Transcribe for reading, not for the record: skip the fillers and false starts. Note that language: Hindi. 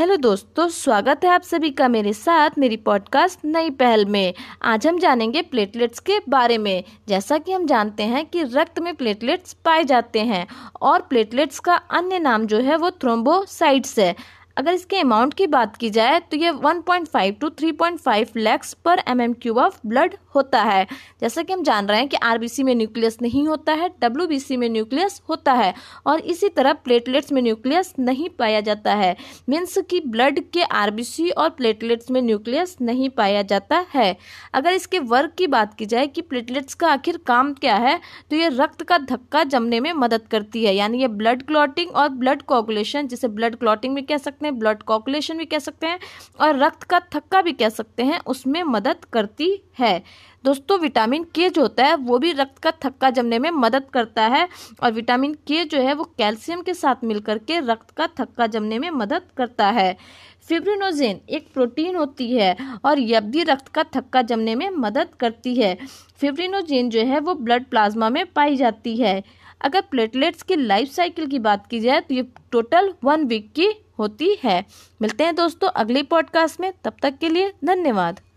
हेलो दोस्तों, स्वागत है आप सभी का मेरे साथ मेरी पॉडकास्ट नई पहल में। आज हम जानेंगे प्लेटलेट्स के बारे में। जैसा कि हम जानते हैं कि रक्त में प्लेटलेट्स पाए जाते हैं और प्लेटलेट्स का अन्य नाम जो है वो थ्रोम्बोसाइट्स है। अगर इसके अमाउंट की बात की जाए तो ये 1.5 टू 3.5 लैक्स पर mmQ ऑफ ब्लड होता है। जैसा कि हम जान रहे हैं कि RBC में न्यूक्लियस नहीं होता है, WBC में न्यूक्लियस होता है और इसी तरह प्लेटलेट्स में न्यूक्लियस नहीं पाया जाता है। मीन्स कि ब्लड के RBC और प्लेटलेट्स में न्यूक्लियस नहीं पाया जाता है। अगर इसके वर्क की बात की जाए कि प्लेटलेट्स का आखिर काम क्या है, तो ये रक्त का धक्का जमने में मदद करती है, यानी ये ब्लड क्लॉटिंग और ब्लड कोगुलेशन, जिसे ब्लड क्लॉटिंग भी कह सकते हैं, ब्लड कोगुलेशन भी कह सकते हैं और रक्त का थक्का भी कह सकते हैं, उसमें मदद करती है। दोस्तों, विटामिन के जो होता है वो भी रक्त का थक्का जमने में मदद करता है और विटामिन के जो है वो कैल्शियम के साथ मिलकर के रक्त का थक्का जमने में मदद करता है। फिब्रिनोजेन एक प्रोटीन होती है और यह भी रक्त का थक्का जमने में मदद करती है। फिब्रिनोजेन जो है वो ब्लड प्लाज्मा में पाई जाती है। अगर प्लेटलेट्स की लाइफ साइकिल की बात की जाए तो ये टोटल 1 वीक की होती है। मिलते हैं दोस्तों अगले पॉडकास्ट में, तब तक के लिए धन्यवाद।